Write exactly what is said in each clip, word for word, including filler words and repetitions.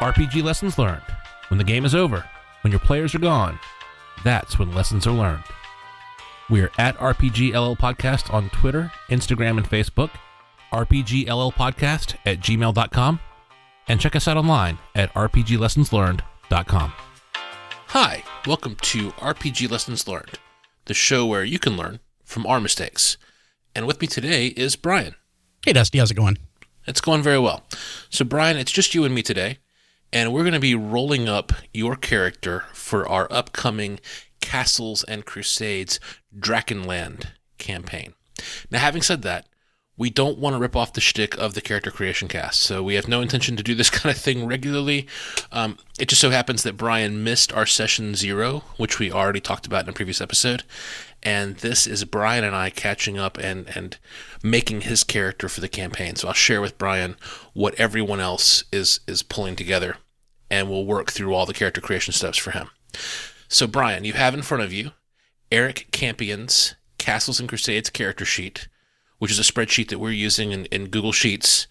R P G lessons learned. When the game is over, when your players are gone, that's when lessons are learned. We're at R P G L L Podcast on Twitter, Instagram, and Facebook, R P G L L Podcast at gmail dot com, and check us out online at R P G lessons learned dot com. Hi, welcome to R P G Lessons Learned, the show where you can learn from our mistakes. And with me today is Brian. Hey, Dusty, how's it going? It's going very well. So, Brian, it's just you and me today, and we're going to be rolling up your character for our upcoming Castles and Crusades Drakenland campaign. Now, having said that, we don't want to rip off the shtick of the character creation cast, so we have no intention to do this kind of thing regularly. Um, it just so happens that Brian missed our session zero, which we already talked about in a previous episode, and this is Brian and I catching up and, and making his character for the campaign. So I'll share with Brian what everyone else is is pulling together, and we'll work through all the character creation steps for him. So, Brian, you have in front of you Eric Campion's Castles and Crusades character sheet, which is a spreadsheet that we're using in, in Google Sheets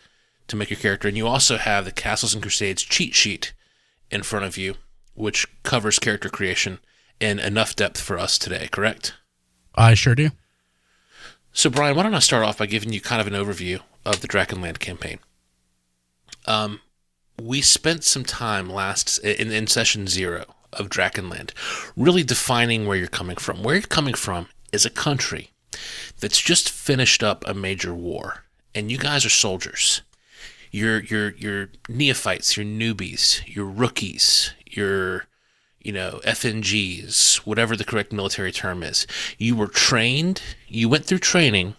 to make your character. And you also have the Castles and Crusades cheat sheet in front of you, which covers character creation in enough depth for us today, correct? I sure do. So, Brian, why don't I start off by giving you kind of an overview of the Drakenland campaign? Um, we spent some time last in, in session zero of Drakenland, really defining where you're coming from. Where you're coming from is a country that's just finished up a major war, and you guys are soldiers. You're you're you're neophytes, you're newbies, you're rookies, you're you know F N Gs, whatever the correct military term is. You were trained, you went through training,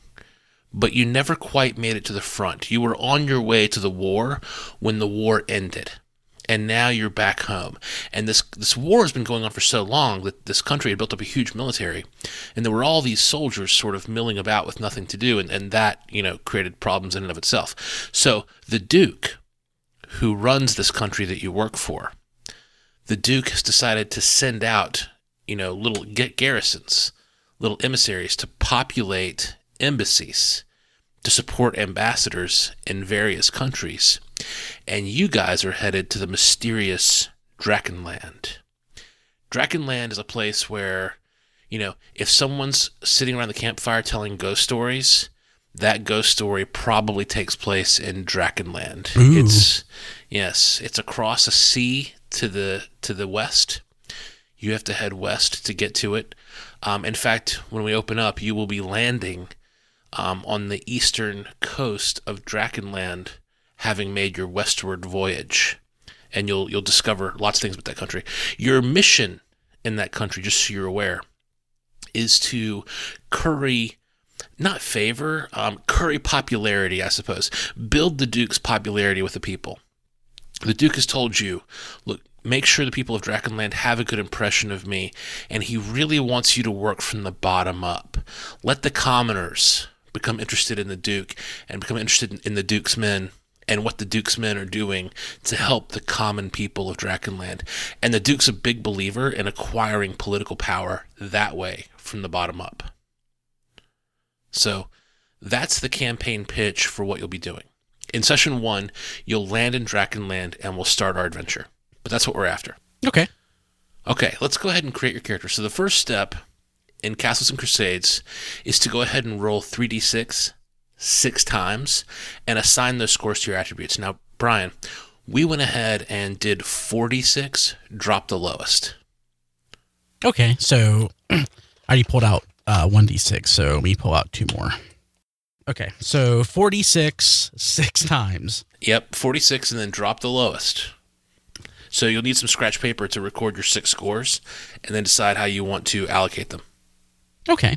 but you never quite made it to the front. You were on your way to the war when the war ended. And now you're back home. And this this war has been going on for so long that this country had built up a huge military. And there were all these soldiers sort of milling about with nothing to do. And, and that, you know, created problems in and of itself. So the Duke, who runs this country that you work for, the Duke has decided to send out, you know, little garrisons, little emissaries to populate embassies, to support ambassadors in various countries. And you guys are headed to the mysterious Drakenland. Drakenland is a place where, you know, if someone's sitting around the campfire telling ghost stories, that ghost story probably takes place in Drakenland. Ooh. It's yes, it's across a sea to the to the west. You have to head west to get to it. Um, in fact, when we open up, you will be landing um, on the eastern coast of Drakenland, having made your westward voyage, and you'll you'll discover lots of things about that country. Your mission in that country, just so you're aware, is to curry, not favor, um, curry popularity, I suppose. Build the Duke's popularity with the people. The Duke has told you, look, make sure the people of Drakenland have a good impression of me, and he really wants you to work from the bottom up. Let the commoners become interested in the Duke and become interested in, in the Duke's men, and what the Duke's men are doing to help the common people of Drakenland. And the Duke's a big believer in acquiring political power that way, from the bottom up. So that's the campaign pitch for what you'll be doing. In session one, you'll land in Drakenland and we'll start our adventure. But that's what we're after. Okay. Okay, let's go ahead and create your character. So the first step in Castles and Crusades is to go ahead and roll three d six six times and assign those scores to your attributes. Now, Brian, we went ahead and did forty-six, dropped the lowest. Okay, so I already pulled out uh, one d six, so let me pull out two more. Okay, so forty-six, six times. Yep, forty-six, and then drop the lowest. So you'll need some scratch paper to record your six scores and then decide how you want to allocate them. Okay,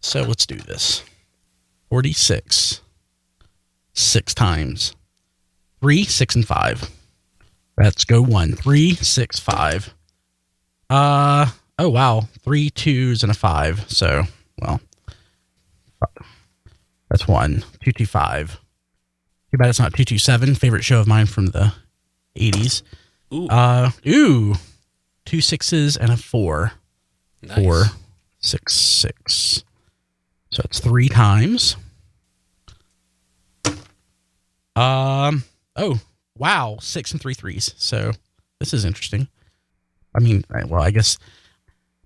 so let's do this. forty-six, six times, three, six, and five. Let's go one, three, six, five. Uh, oh, wow, three twos and a five. So, well, that's one, two, two, five. Too bad it's not two, two, seven. Favorite show of mine from the eighties. Ooh. Uh, ooh, two sixes and a four. Nice. Four, six, six. So it's three times. Um. Oh, Wow, six and three threes. So this is interesting. I mean, well, I guess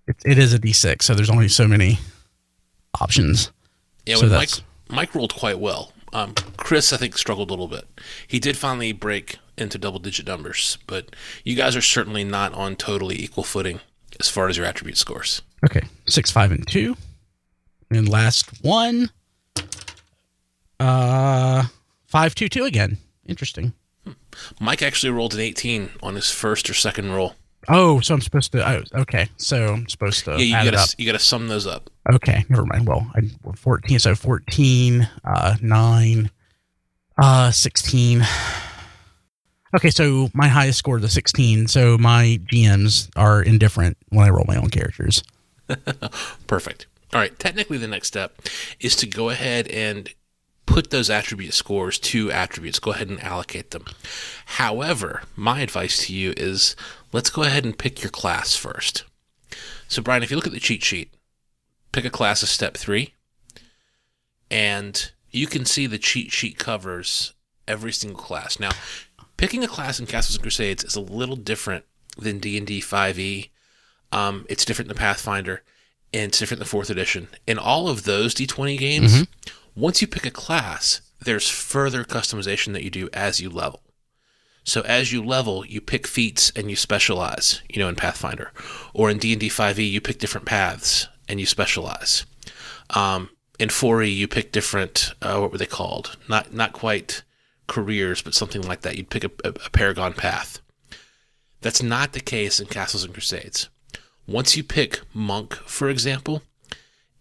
it, it is a D six, so there's only so many options. Yeah, so Mike, Mike rolled quite well. Um, Chris, I think, struggled a little bit. He did finally break into double-digit numbers, but you guys are certainly not on totally equal footing as far as your attribute scores. Okay, six, five, and two. And last one, uh, five, two, two again. Interesting. Mike actually rolled an eighteen on his first or second roll. Oh, so I'm supposed to. Oh, okay, so I'm supposed to. Yeah, you add gotta it up. You gotta sum those up. Okay, never mind. Well, I fourteen. So fourteen, uh, nine, uh, sixteen. Okay, so my highest score is a sixteen. So my G Ms are indifferent when I roll my own characters. Perfect. All right. Technically, the next step is to go ahead and put those attribute scores to attributes. Go ahead and allocate them. However, my advice to you is, let's go ahead and pick your class first. So, Brian, if you look at the cheat sheet, pick a class as step three, and you can see the cheat sheet covers every single class. Now, picking a class in Castles and Crusades is a little different than D and D five e. Um, it's different than Pathfinder, and it's different than fourth edition. In all of those D twenty games, mm-hmm. Once you pick a class, there's further customization that you do as you level. So as you level, you pick feats and you specialize, you know, in Pathfinder. Or in D and D five e, you pick different paths and you specialize. Um, in four e, you pick different, uh, what were they called? Not not quite careers, but something like that. You'd pick a, a, a Paragon path. That's not the case in Castles and Crusades. Once you pick Monk, for example,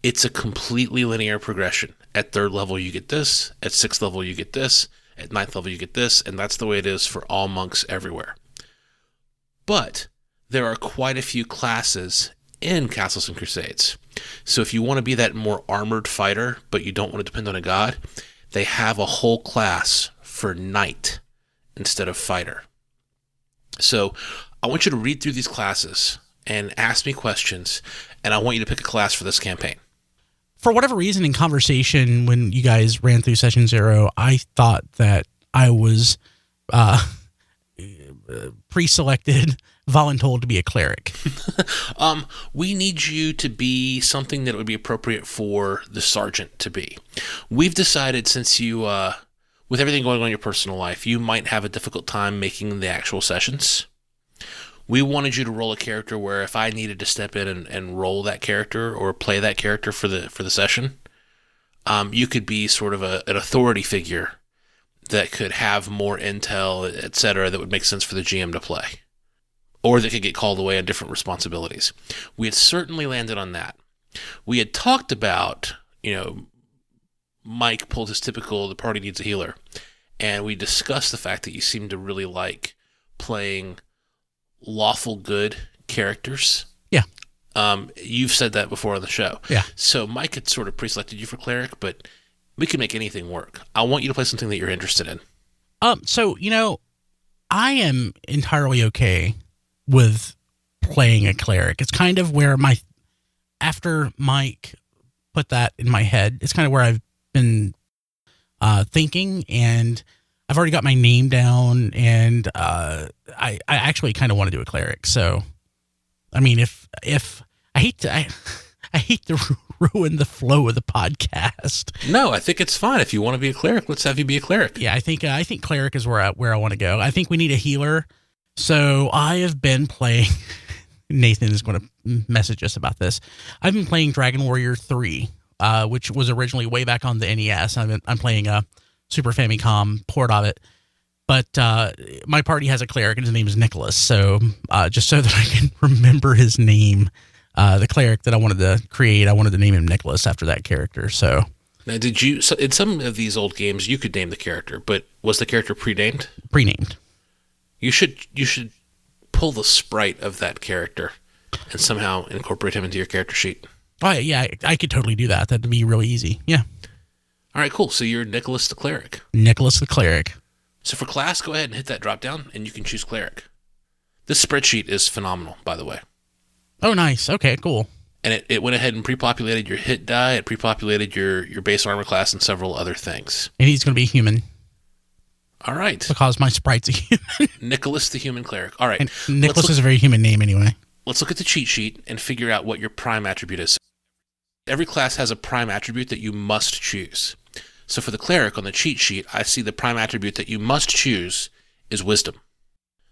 it's a completely linear progression. At third level, you get this. At sixth level, you get this. At ninth level, you get this. And that's the way it is for all monks everywhere. But there are quite a few classes in Castles and Crusades. So if you want to be that more armored fighter, but you don't want to depend on a god, they have a whole class for knight instead of fighter. So I want you to read through these classes and ask me questions. And I want you to pick a class for this campaign. For whatever reason, in conversation, when you guys ran through Session Zero, I thought that I was uh, pre-selected, voluntold to be a cleric. um, we need you to be something that would be appropriate for the sergeant to be. We've decided, since you, uh, with everything going on in your personal life, you might have a difficult time making the actual sessions. We wanted you to roll a character where if I needed to step in and, and roll that character or play that character for the for the session, um, you could be sort of a, an authority figure that could have more intel, et cetera, that would make sense for the G M to play, or that could get called away on different responsibilities. We had certainly landed on that. We had talked about, you know, Mike pulled his typical, the party needs a healer, and we discussed the fact that you seem to really like playing lawful good characters. Yeah. Um, you've said that before on the show. Yeah. So Mike had sort of pre-selected you for cleric, but we can make anything work. I want you to play something that you're interested in. Um. So, you know, I am entirely okay with playing a cleric. It's kind of where my, after Mike put that in my head, it's kind of where I've been uh, thinking, and I've already got my name down, and uh, I, I actually kind of want to do a cleric. So, I mean, if if I hate to I, I hate to ruin the flow of the podcast. No, I think it's fine. If you want to be a cleric, let's have you be a cleric. Yeah, I think uh, I think cleric is where I, where I want to go. I think we need a healer. So I have been playing. Nathan is going to message us about this. I've been playing Dragon Warrior three, uh, which was originally way back on the N E S. I've been, I'm playing a Super Famicom port of it, but uh, my party has a cleric and his name is Nicholas, so uh, just so that I can remember his name, uh, the cleric that I wanted to create, I wanted to name him Nicholas after that character. So now, did you, so in some of these old games you could name the character, but was the character pre-named? Pre-named. You should, you should pull the sprite of that character and somehow incorporate him into your character sheet. Oh yeah, I, I could totally do that. That'd be really easy. Yeah. All right, cool. So you're Nicholas the Cleric. Nicholas the Cleric. So for class, go ahead and hit that drop down, and you can choose Cleric. This spreadsheet is phenomenal, by the way. Oh, nice. Okay, cool. And it, it went ahead and pre-populated your hit die. It pre-populated your, your base armor class and several other things. And he's going to be human. All right. Because my sprite's a human. Nicholas, the human cleric. All right. And Nicholas look, is a very human name anyway. Let's look at the cheat sheet and figure out what your prime attribute is. Every class has a prime attribute that you must choose. So for the cleric on the cheat sheet, I see the prime attribute that you must choose is wisdom.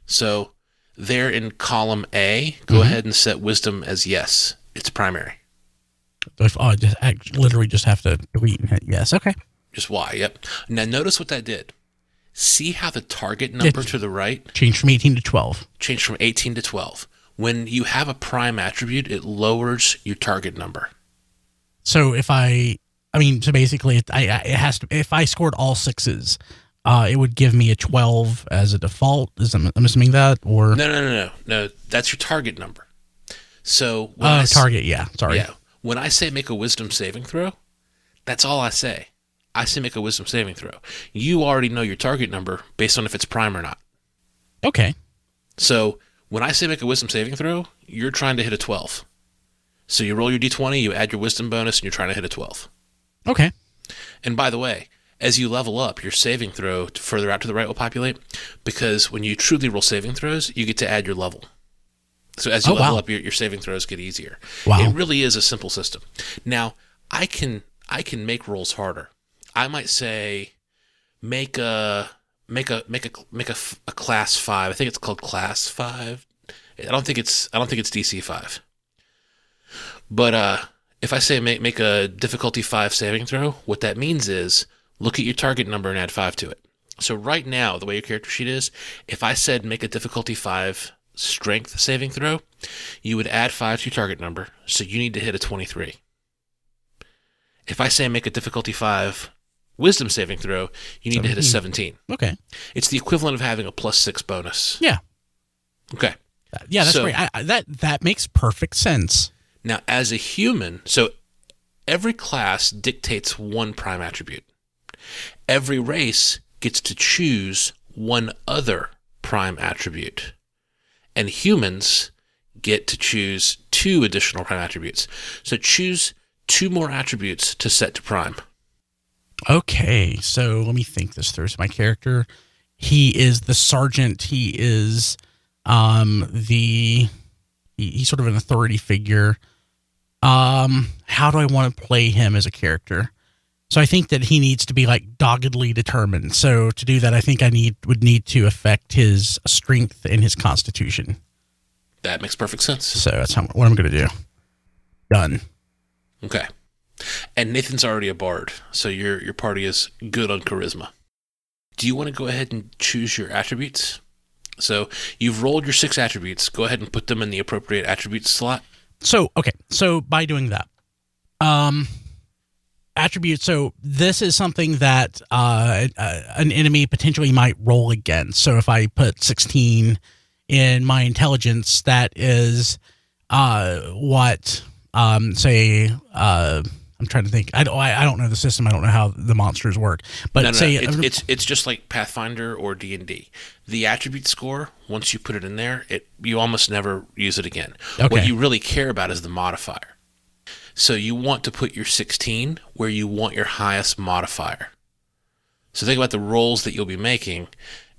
So there in column A, go mm-hmm. ahead and set wisdom as yes. It's primary. If, oh, I, just, I literally just have to delete and hit yes. Okay. Just why, yep. Now notice what that did. See how the target number it to the right changed from eighteen to twelve. Changed from eighteen to twelve. When you have a prime attribute, it lowers your target number. So if I, I mean, so basically, it, I, I it has to. If I scored all sixes, uh, it would give me a twelve as a default. Is I'm, I'm assuming that, or no, no, no, no, no. That's your target number. So when uh, I target, yeah, sorry. Yeah, when I say make a wisdom saving throw, that's all I say. I say make a wisdom saving throw. You already know your target number based on if it's prime or not. Okay. So when I say make a wisdom saving throw, you're trying to hit a twelve. So you roll your d twenty, you add your wisdom bonus, and you're trying to hit a twelve. Okay. And by the way, as you level up, your saving throw further out to the right will populate, because when you truly roll saving throws, you get to add your level. So as you oh, level wow. up, your, your saving throws get easier. Wow. It really is a simple system. Now, I can I can make rolls harder. I might say, make a make a make a make a, a class five. I think it's called class five. I don't think it's I don't think it's D C five. But uh, if I say make make a difficulty five saving throw, what that means is look at your target number and add five to it. So right now, the way your character sheet is, if I said make a difficulty five strength saving throw, you would add five to your target number. So you need to hit a twenty-three. If I say make a difficulty five wisdom saving throw, you need seventeen. To hit a seventeen. Okay. It's the equivalent of having a plus six bonus. Yeah. Okay. Uh, yeah, that's so, great. I, I, that, that makes perfect sense. Now, as a human, so every class dictates one prime attribute. Every race gets to choose one other prime attribute. And humans get to choose two additional prime attributes. So choose two more attributes to set to prime. Okay, so let me think this through. So my character, he is the sergeant. He is um, the, he, he's sort of an authority figure. Um, how do I want to play him as a character? So I think that he needs to be like doggedly determined. So to do that, I think I need would need to affect his strength and his constitution. That makes perfect sense. So that's how, what I'm going to do. Done. Okay. And Nathan's already a bard, so your your party is good on charisma. Do you want to go ahead and choose your attributes? So you've rolled your six attributes. Go ahead and put them in the appropriate attribute slot. So, okay. So by doing that, um, attribute. So this is something that uh, uh, an enemy potentially might roll against. So if I put sixteen in my intelligence, that is uh, what... Um, say, uh, I'm trying to think. I don't. I don't know the system. I don't know how the monsters work. But no, no, say no. It's, it's it's just like Pathfinder or D and D. The attribute score, once you put it in there, it you almost never use it again. Okay. What you really care about is the modifier. So you want to put your sixteen where you want your highest modifier. So think about the rolls that you'll be making,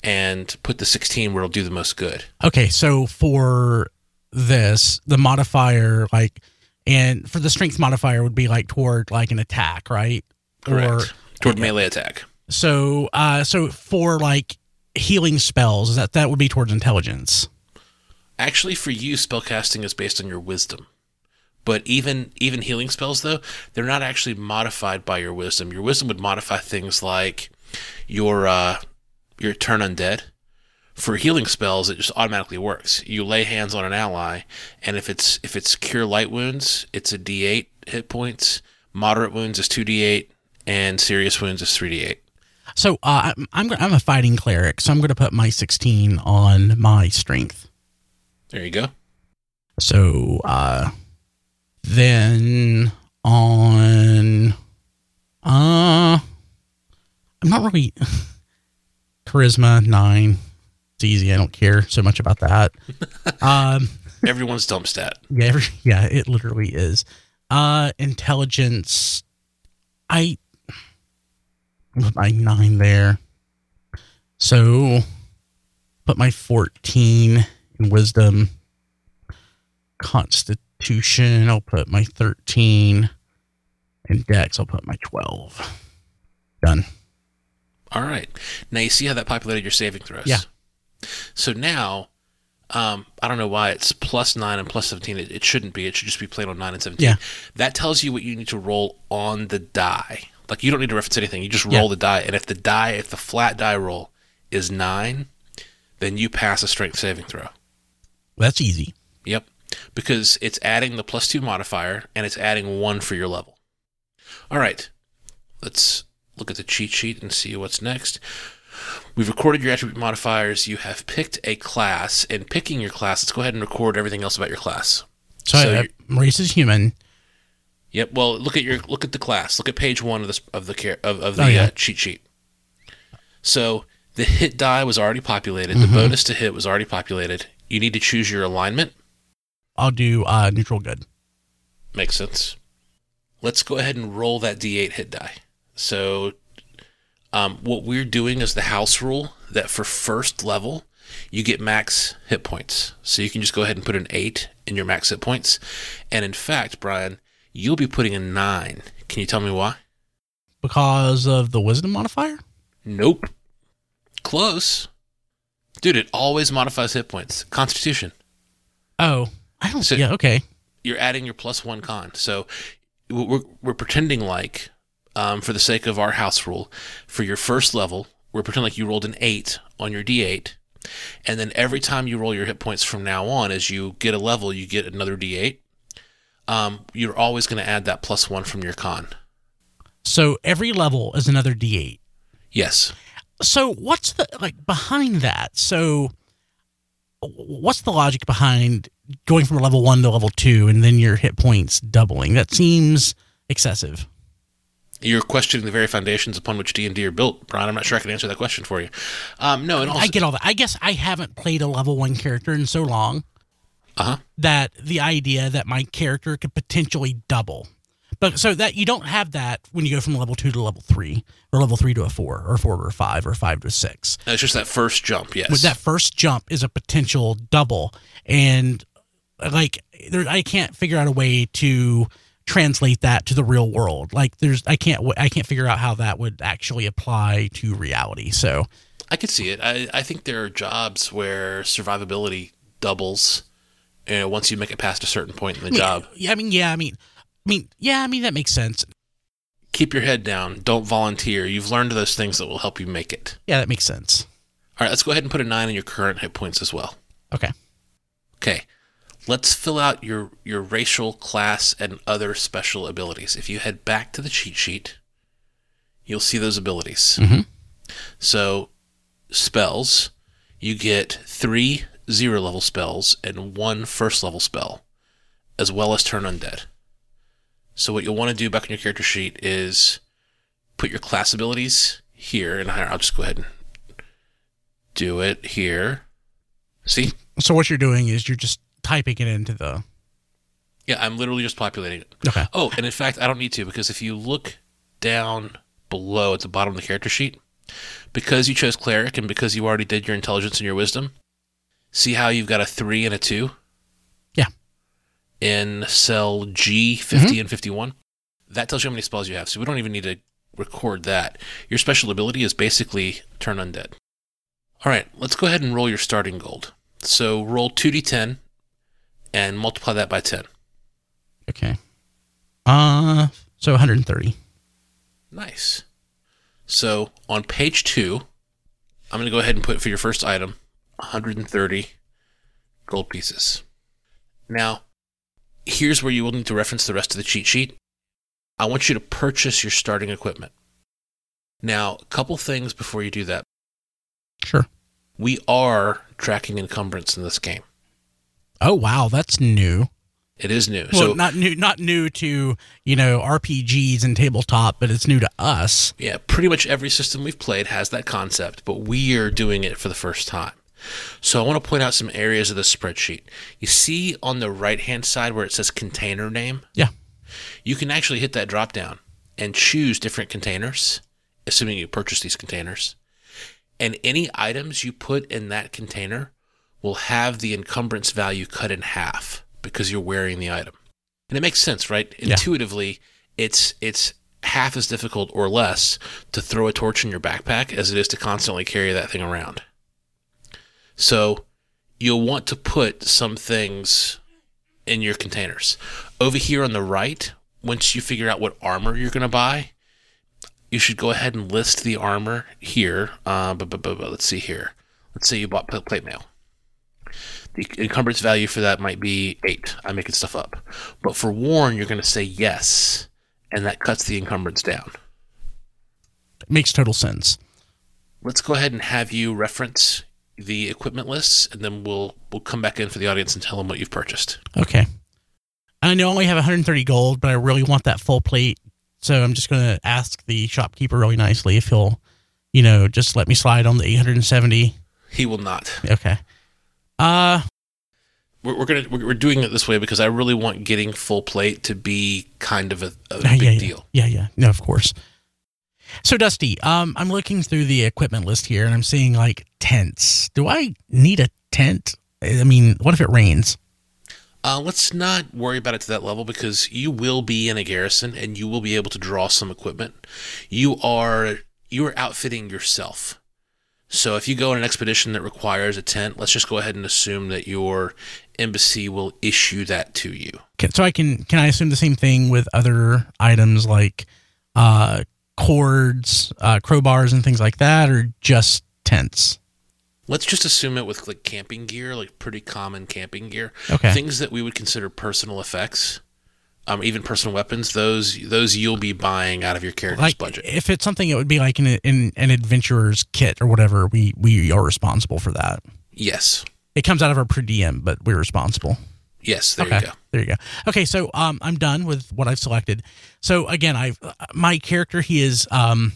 and put the sixteen where it'll do the most good. Okay. So for this, the modifier like. And for the strength modifier would be like toward like an attack, right? Correct. Or, toward okay. melee attack. So, uh, so for like healing spells, that that would be towards intelligence. Actually, for you, spellcasting is based on your wisdom. But even even healing spells, though, they're not actually modified by your wisdom. Your wisdom would modify things like your uh, your turn undead. For healing spells, it just automatically works. You lay hands on an ally, and if it's if it's cure light wounds, it's a d eight hit points. Moderate wounds is two d eight, and serious wounds is three d eight. So uh, I'm I'm I'm a fighting cleric, so I'm going to put my sixteen on my strength. There you go. So uh, then on uh, I'm not really charisma nine. Easy. I don't care so much about that. Um, Everyone's dump stat. Yeah, every, yeah, it literally is. Uh, intelligence. I, my nine there. So put my fourteen in wisdom. Constitution, I'll put my thirteen. And dex, I'll put my twelve. Done. All right. Now you see how that populated your saving throws. Yeah. So now, um, I don't know why it's plus nine and plus seventeen. It, it shouldn't be. It should just be plain on nine and seventeen. Yeah. That tells you what you need to roll on the die. Like, you don't need to reference anything. You just roll yeah. the die. And if the die, if the flat die roll is nine, then you pass a strength saving throw. That's easy. Yep. Because it's adding the plus two modifier, and it's adding one for your level. All right. Let's look at the cheat sheet and see what's next. We've recorded your attribute modifiers. You have picked a class. And picking your class, let's go ahead and record everything else about your class. Sorry, so uh, race is human. Yep. Well, look at your look at the class. Look at page one of the of the of, of the oh, yeah. uh, cheat sheet. So the hit die was already populated. Mm-hmm. The bonus to hit was already populated. You need to choose your alignment. I'll do uh, neutral good. Makes sense. Let's go ahead and roll that D eight hit die. So um, what we're doing is the house rule that for first level, you get max hit points. So you can just go ahead and put an eight in your max hit points. And in fact, Brian, you'll be putting a nine. Can you tell me why? Because of the wisdom modifier? Nope. Close. Dude, it always modifies hit points. Constitution. Oh, I don't see. So yeah, okay. You're adding your plus one con. So we're, we're pretending like, um, for the sake of our house rule, for your first level, we're pretending like you rolled an eight on your D eight, and then every time you roll your hit points from now on, as you get a level, you get another D eight. Um, you're always going to add that plus one from your con. So every level is another D eight. Yes. So what's the like behind that? So what's the logic behind going from level one to level two, and then your hit points doubling? That seems excessive. You're questioning the very foundations upon which D and D are built, Brian. I'm not sure I can answer that question for you. Um, no, and also- I get all that. I guess I haven't played a level one character in so long uh-huh. that the idea that my character could potentially double, but so that you don't have that when you go from level two to level three, or level three to a four, or four to a five, or five to a six. No, it's just that first jump, yes. With that first jump is a potential double, and like, there, I can't figure out a way to translate that to the real world. Like, there's, I can't, I can't figure out how that would actually apply to reality. So, I could see it. I, I think there are jobs where survivability doubles, you know, once you make it past a certain point in the I mean, job. Yeah, I mean, yeah, I mean, I mean, yeah, I mean that makes sense. Keep your head down. Don't volunteer. You've learned those things that will help you make it. Yeah, that makes sense. All right, let's go ahead and put a nine in your current hit points as well. Okay. Okay. Let's fill out your, your racial, class, and other special abilities. If you head back to the cheat sheet, you'll see those abilities. Mm-hmm. So, spells, you get three zero-level spells and one first-level spell, as well as turn undead. So what you'll want to do back on your character sheet is put your class abilities here, and I'll just go ahead and do it here. See? So what you're doing is you're just typing it into the... Yeah, I'm literally just populating it. Okay. Oh, and in fact, I don't need to, because if you look down below at the bottom of the character sheet, because you chose Cleric and because you already did your Intelligence and your Wisdom, see how you've got a three and a two? Yeah. In cell G, fifty mm-hmm. and fifty-one? That tells you how many spells you have, so we don't even need to record that. Your special ability is basically Turn Undead. All right, let's go ahead and roll your starting gold. So roll two d ten. And multiply that by ten. Okay. Uh, so one hundred thirty. Nice. So on page two, I'm going to go ahead and put for your first item, one hundred thirty gold pieces. Now, here's where you will need to reference the rest of the cheat sheet. I want you to purchase your starting equipment. Now, a couple things before you do that. Sure. We are tracking encumbrance in this game. Oh, wow, that's new. It is new. Well, so, not new not new to, you know, R P Gs and tabletop, but it's new to us. Yeah, pretty much every system we've played has that concept, but we are doing it for the first time. So I want to point out some areas of the spreadsheet. You see on the right-hand side where it says container name? Yeah. You can actually hit that drop-down and choose different containers, assuming you purchase these containers, and any items you put in that container will have the encumbrance value cut in half because you're wearing the item. And it makes sense, right? Yeah. Intuitively, it's it's half as difficult or less to throw a torch in your backpack as it is to constantly carry that thing around. So you'll want to put some things in your containers. Over here on the right, once you figure out what armor you're going to buy, you should go ahead and list the armor here. Uh, but, but, but, but let's see here. Let's say you bought plate mail. The encumbrance value for that might be eight. I'm making stuff up. But for Warren, you're going to say yes, and that cuts the encumbrance down. It makes total sense. Let's go ahead and have you reference the equipment lists, and then we'll we'll come back in for the audience and tell them what you've purchased. Okay. I know I only have one hundred thirty gold, but I really want that full plate, so I'm just going to ask the shopkeeper really nicely if he'll, you know, just let me slide on the eight hundred seventy. He will not. Okay. Uh, we're we're gonna we're doing it this way because I really want getting full plate to be kind of a, a yeah, big yeah, deal. Yeah, yeah, no, of course. So Dusty, um, I'm looking through the equipment list here, and I'm seeing like tents. Do I need a tent? I mean, what if it rains? Uh, let's not worry about it to that level because you will be in a garrison and you will be able to draw some equipment. You are you are outfitting yourself. So if you go on an expedition that requires a tent, let's just go ahead and assume that your embassy will issue that to you. Okay, so I can can I assume the same thing with other items like uh, cords, uh, crowbars, and things like that, or just tents? Let's just assume it with like camping gear, like pretty common camping gear. Okay. Things that we would consider personal effects, um, even personal weapons. Those those you'll be buying out of your character's like, budget. If it's something, it would be like an in, an adventurer's kit or whatever. We we are responsible for that. Yes, it comes out of our per diem, but we're responsible. Yes, there okay. you go. There you go. Okay, so um, I'm done with what I've selected. So again, I my character he is um,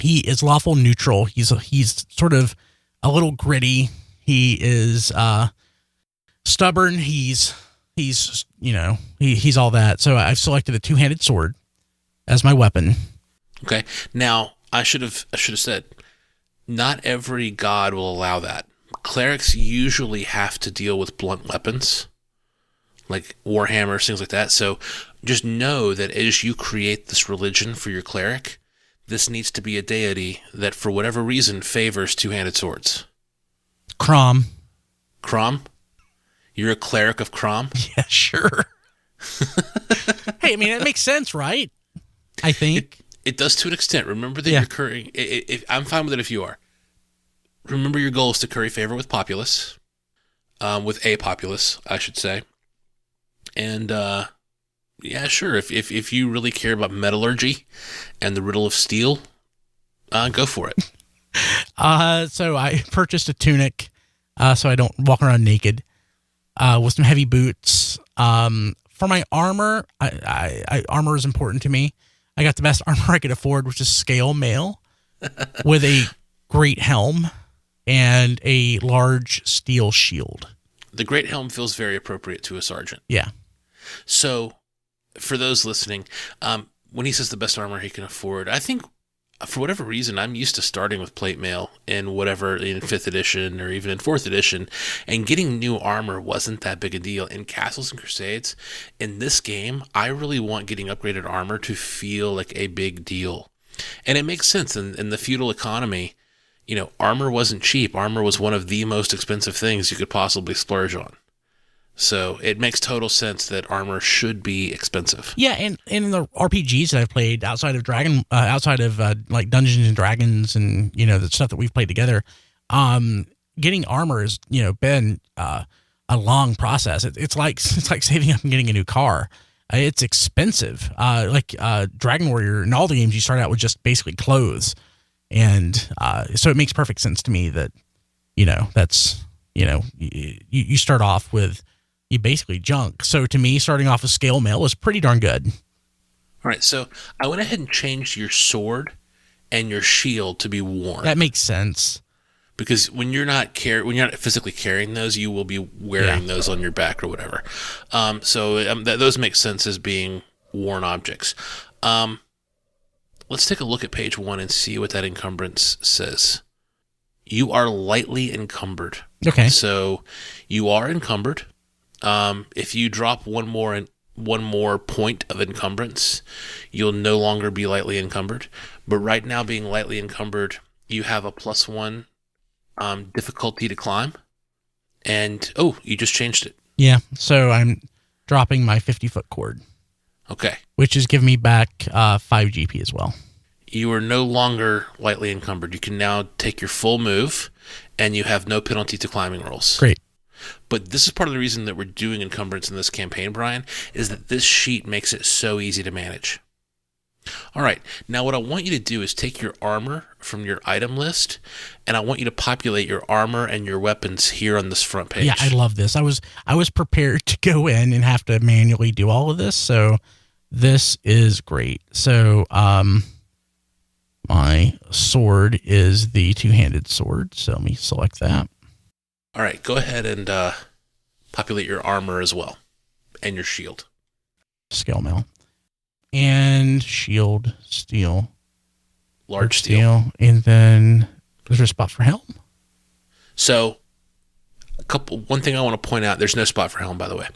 he is lawful neutral. He's a, he's sort of a little gritty. He is uh, stubborn. He's he's you know he, he's all that. So I've selected a two-handed sword as my weapon. Okay. Now I should have I should have said not every god will allow that. Clerics usually have to deal with blunt weapons like warhammers, things like that. So just know that as you create this religion for your cleric, this needs to be a deity that, for whatever reason, favors two-handed swords. Krom. Krom? You're a cleric of Krom? Yeah, sure. Hey, I mean, that makes sense, right? I think. It, it does to an extent. Remember that yeah. you're currying... It, it, it, I'm fine with it if you are. Remember your goal is to curry favor with populace. Um, with a populace, I should say. And, uh... yeah, sure. If, if if you really care about metallurgy and the riddle of steel, uh, go for it. uh, so I purchased a tunic uh, so I don't walk around naked uh, with some heavy boots. Um, for my armor, I, I, I, armor is important to me. I got the best armor I could afford, which is scale mail with a great helm and a large steel shield. The great helm feels very appropriate to a sergeant. Yeah. So... for those listening, um, when he says the best armor he can afford, I think for whatever reason, I'm used to starting with plate mail in whatever, in fifth edition or even in fourth edition, and getting new armor wasn't that big a deal. In Castles and Crusades, in this game, I really want getting upgraded armor to feel like a big deal. And it makes sense. In, in the feudal economy, you know, armor wasn't cheap. Armor was one of the most expensive things you could possibly splurge on. So it makes total sense that armor should be expensive. Yeah, and, and in the R P Gs that I've played outside of Dragon, uh, outside of uh, like Dungeons and Dragons, and you know the stuff that we've played together, um, getting armor has you know been uh, a long process. It, it's like it's like saving up and getting a new car. Uh, it's expensive. Uh, like uh, Dragon Warrior, in all the games, you start out with just basically clothes, and uh, so it makes perfect sense to me that you know that's you know you, you start off with. You basically junk. So to me, starting off with scale mail was pretty darn good. All right, so I went ahead and changed your sword and your shield to be worn. That makes sense because when you're not car- when you're not physically carrying those, you will be wearing yeah. those on your back or whatever. Um, so um, th- those make sense as being worn objects. Um, let's take a look at page one and see what that encumbrance says. you are lightly encumbered. Okay. So you are encumbered. Um, if you drop one more in, one more point of encumbrance, you'll no longer be lightly encumbered. But right now, being lightly encumbered, you have a plus one um, difficulty to climb. And, oh, you just changed it. Yeah, so I'm dropping my fifty-foot cord. Okay. Which is giving me back uh, five G P as well. You are no longer lightly encumbered. You can now take your full move, and you have no penalty to climbing rolls. Great. But this is part of the reason that we're doing encumbrance in this campaign, Brian, is that this sheet makes it so easy to manage. All right. Now, what I want you to do is take your armor from your item list, and I want you to populate your armor and your weapons here on this front page. Yeah, I love this. I was I was prepared to go in and have to manually do all of this, so this is great. So um, my sword is the two-handed sword, so let me select that. All right, go ahead and uh, populate your armor as well, and your shield. Scale mail. And shield, steel. Large steel. steel. And then, is there a spot for helm? So, a couple. one thing I want to point out, there's no spot for helm, by the way.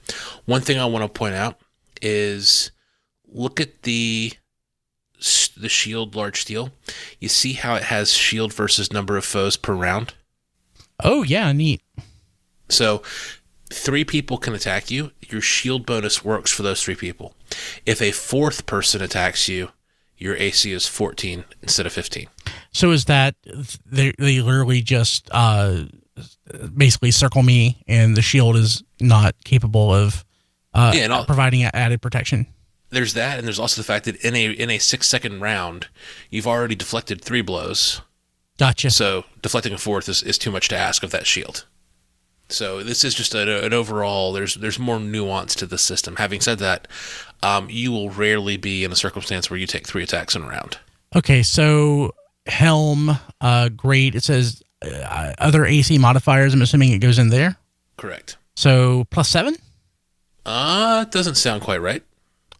One thing I want to point out is, look at the the shield, large steel. You see how it has shield versus number of foes per round? Oh, yeah, neat. So, three people can attack you. Your shield bonus works for those three people. If a fourth person attacks you, your A C is fourteen instead of fifteen. So is that they, they literally just uh, basically circle me, and the shield is not capable of uh, yeah, all, providing added protection? There's that, and there's also the fact that in a in a six-second round, you've already deflected three blows. Gotcha. So deflecting a fourth is, is too much to ask of that shield. So this is just an, an overall, there's there's more nuance to the system. Having said that, um, you will rarely be in a circumstance where you take three attacks in a round. Okay, so helm, uh, great. It says uh, other A C modifiers. I'm assuming it goes in there? Correct. So plus seven? Uh, it doesn't sound quite right.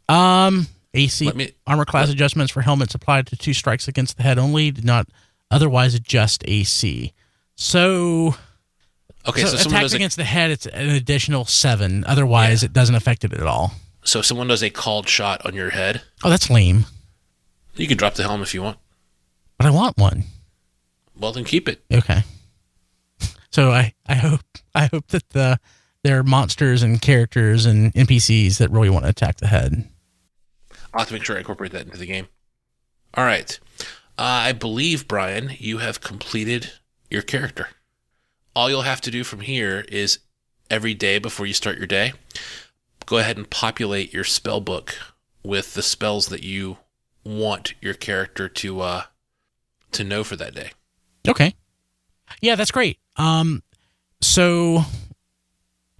Um, A C me, armor class let, adjustments for helmets applied to two strikes against the head only. Did not otherwise adjust A C. So... Okay, so, so someone attacks does against a, the head, it's an additional seven. Otherwise, yeah. It doesn't affect it at all. So if someone does a called shot on your head... Oh, that's lame. You can drop the helm if you want. But I want one. Well, then keep it. Okay. So I, I hope I hope that the there are monsters and characters and N P Cs that really want to attack the head. I'll have to make sure I incorporate that into the game. All right. Uh, I believe, Brian, you have completed your character. All you'll have to do from here is every day before you start your day, go ahead and populate your spell book with the spells that you want your character to uh, to know for that day. Okay. Yeah, that's great. Um, so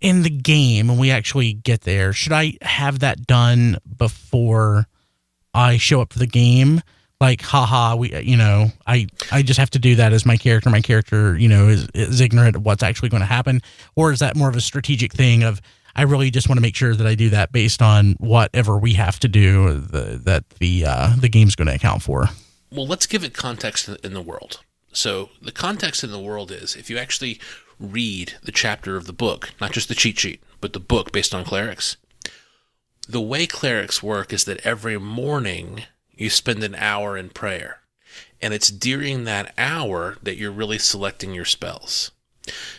in the game, when we actually get there, should I have that done before I show up for the game? Like, haha, we, you know, I, I just have to do that as my character. My character, you know, is, is ignorant of what's actually going to happen. Or is that more of a strategic thing of, I really just want to make sure that I do that based on whatever we have to do the, that the uh, the game's going to account for? Well, let's give it context in the world. So the context in the world is, if you actually read the chapter of the book, not just the cheat sheet, but the book based on clerics, the way clerics work is that every morning... you spend an hour in prayer, and it's during that hour that you're really selecting your spells.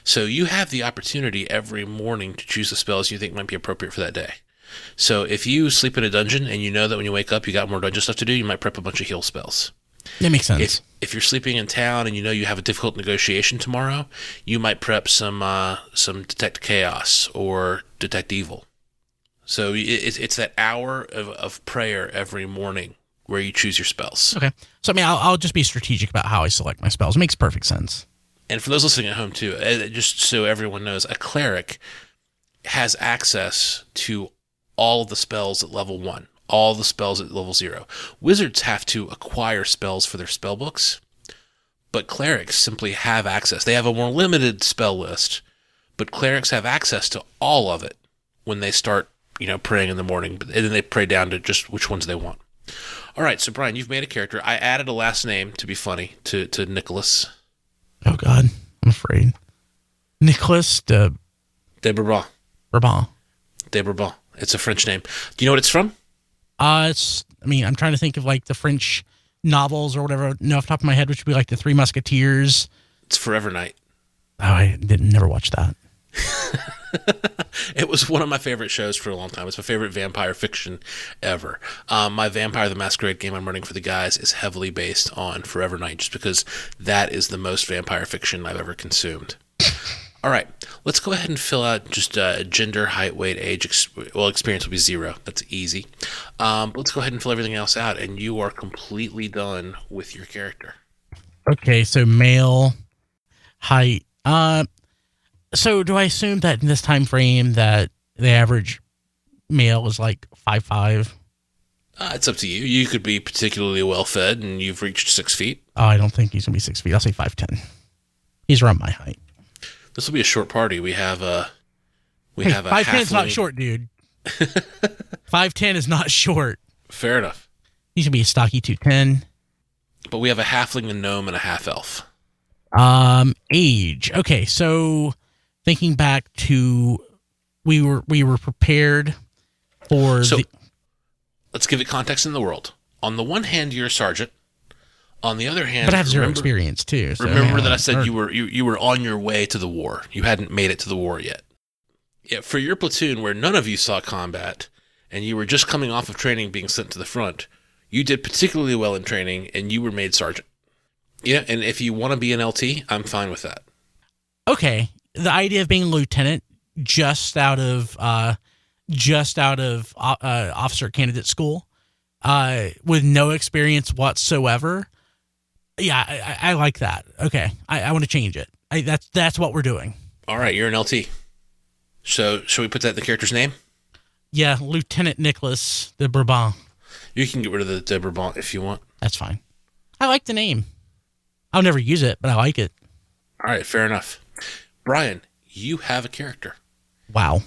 So you have the opportunity every morning to choose the spells you think might be appropriate for that day. So if you sleep in a dungeon and you know that when you wake up you got more dungeon stuff to do, you might prep a bunch of heal spells. That makes sense. If, if you're sleeping in town and you know you have a difficult negotiation tomorrow, you might prep some uh, some detect chaos or detect evil. So it, it's that hour of, of prayer every morning where you choose your spells. Okay. So, I mean, I'll, I'll just be strategic about how I select my spells. It makes perfect sense. And for those listening at home, too, just so everyone knows, a cleric has access to all the spells at level one, all the spells at level zero. Wizards have to acquire spells for their spell books, but clerics simply have access. They have a more limited spell list, but clerics have access to all of it when they start, you know, praying in the morning, and then they pray down to just which ones they want. All right, so Brian, you've made a character. I added a last name to be funny to, to Nicholas. Oh God, I'm afraid. Nicholas de de Brabant. Brabant. De Brabant. It's a French name. Do you know what it's from? Uh, it's. I mean, I'm trying to think of like the French novels or whatever. No, off the top of my head, which would be like the Three Musketeers. It's Forever Night. Oh, I didn't never watch that. It was one of my favorite shows for a long time. It's my favorite vampire fiction ever. Um, my Vampire the Masquerade game I'm running for the guys is heavily based on Forever Night, just because that is the most vampire fiction I've ever consumed. All right, let's go ahead and fill out just uh, gender, height, weight, age. Ex- well, experience will be zero. That's easy. Um, let's go ahead and fill everything else out, and you are completely done with your character. Okay, so male, height. Uh, so do I assume that in this time frame that the average male is like five foot five? Uh, it's up to you. You could be particularly well-fed, and you've reached six feet. Oh, I don't think he's going to be six feet. I'll say five ten. He's around my height. This will be a short party. We have a, we hey, have a. Five ten is not short, dude. Five ten is not short. Fair enough. He's gonna be a stocky two ten. But we have a halfling, a gnome, and a half elf. Um, age. Okay, so thinking back to we were we were prepared for. So the- let's give it context in the world. On the one hand, you're a sergeant. On the other hand, but I have zero remember, experience too. So remember yeah, that I said or, you were you, you were on your way to the war. You hadn't made it to the war yet. Yeah, for your platoon, where none of you saw combat, and you were just coming off of training, being sent to the front, you did particularly well in training, and you were made sergeant. Yeah, and if you want to be an L T, I'm fine with that. Okay, the idea of being a lieutenant, just out of uh, just out of uh, officer candidate school, uh, with no experience whatsoever. Yeah, I, I like that. Okay, I, I want to change it. I, that's that's what we're doing. All right, you're an L T. So should we put that in the character's name? Yeah, Lieutenant Nicholas de Brabant. You can get rid of the de Brabant if you want. That's fine. I like the name. I'll never use it, but I like it. All right, fair enough. Brian, you have a character. Wow.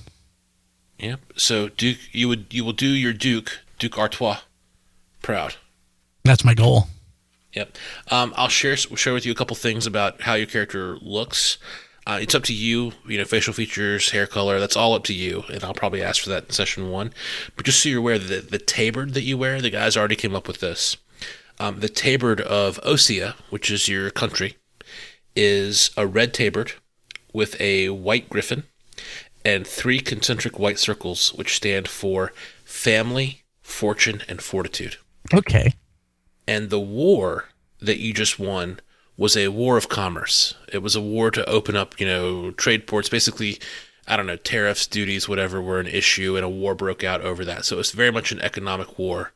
Yeah. So Duke, you would you will do your Duke Duke Artois proud. That's my goal. Yep. Um, I'll share share with you a couple things about how your character looks. Uh, it's up to you, you know, facial features, hair color, that's all up to you, and I'll probably ask for that in session one. But just so you're aware, the, the tabard that you wear, the guys already came up with this. Um, the tabard of Osea, which is your country, is a red tabard with a white griffin and three concentric white circles, which stand for family, fortune, and fortitude. Okay. And the war that you just won was a war of commerce. It was a war to open up, you know, trade ports. Basically, I don't know, tariffs, duties, whatever were an issue, and a war broke out over that. So it's very much an economic war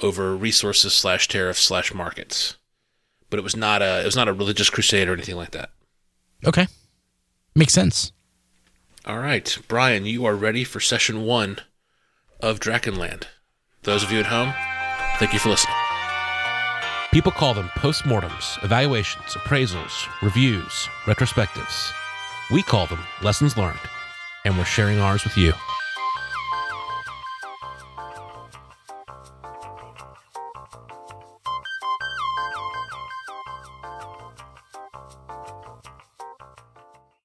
over resources slash tariffs slash markets. But it was not a it was not a religious crusade or anything like that. Okay, makes sense. All right, Brian, you are ready for session one of Drakenland. Those of you at home, thank you for listening. People call them postmortems, evaluations, appraisals, reviews, retrospectives. We call them lessons learned, and we're sharing ours with you.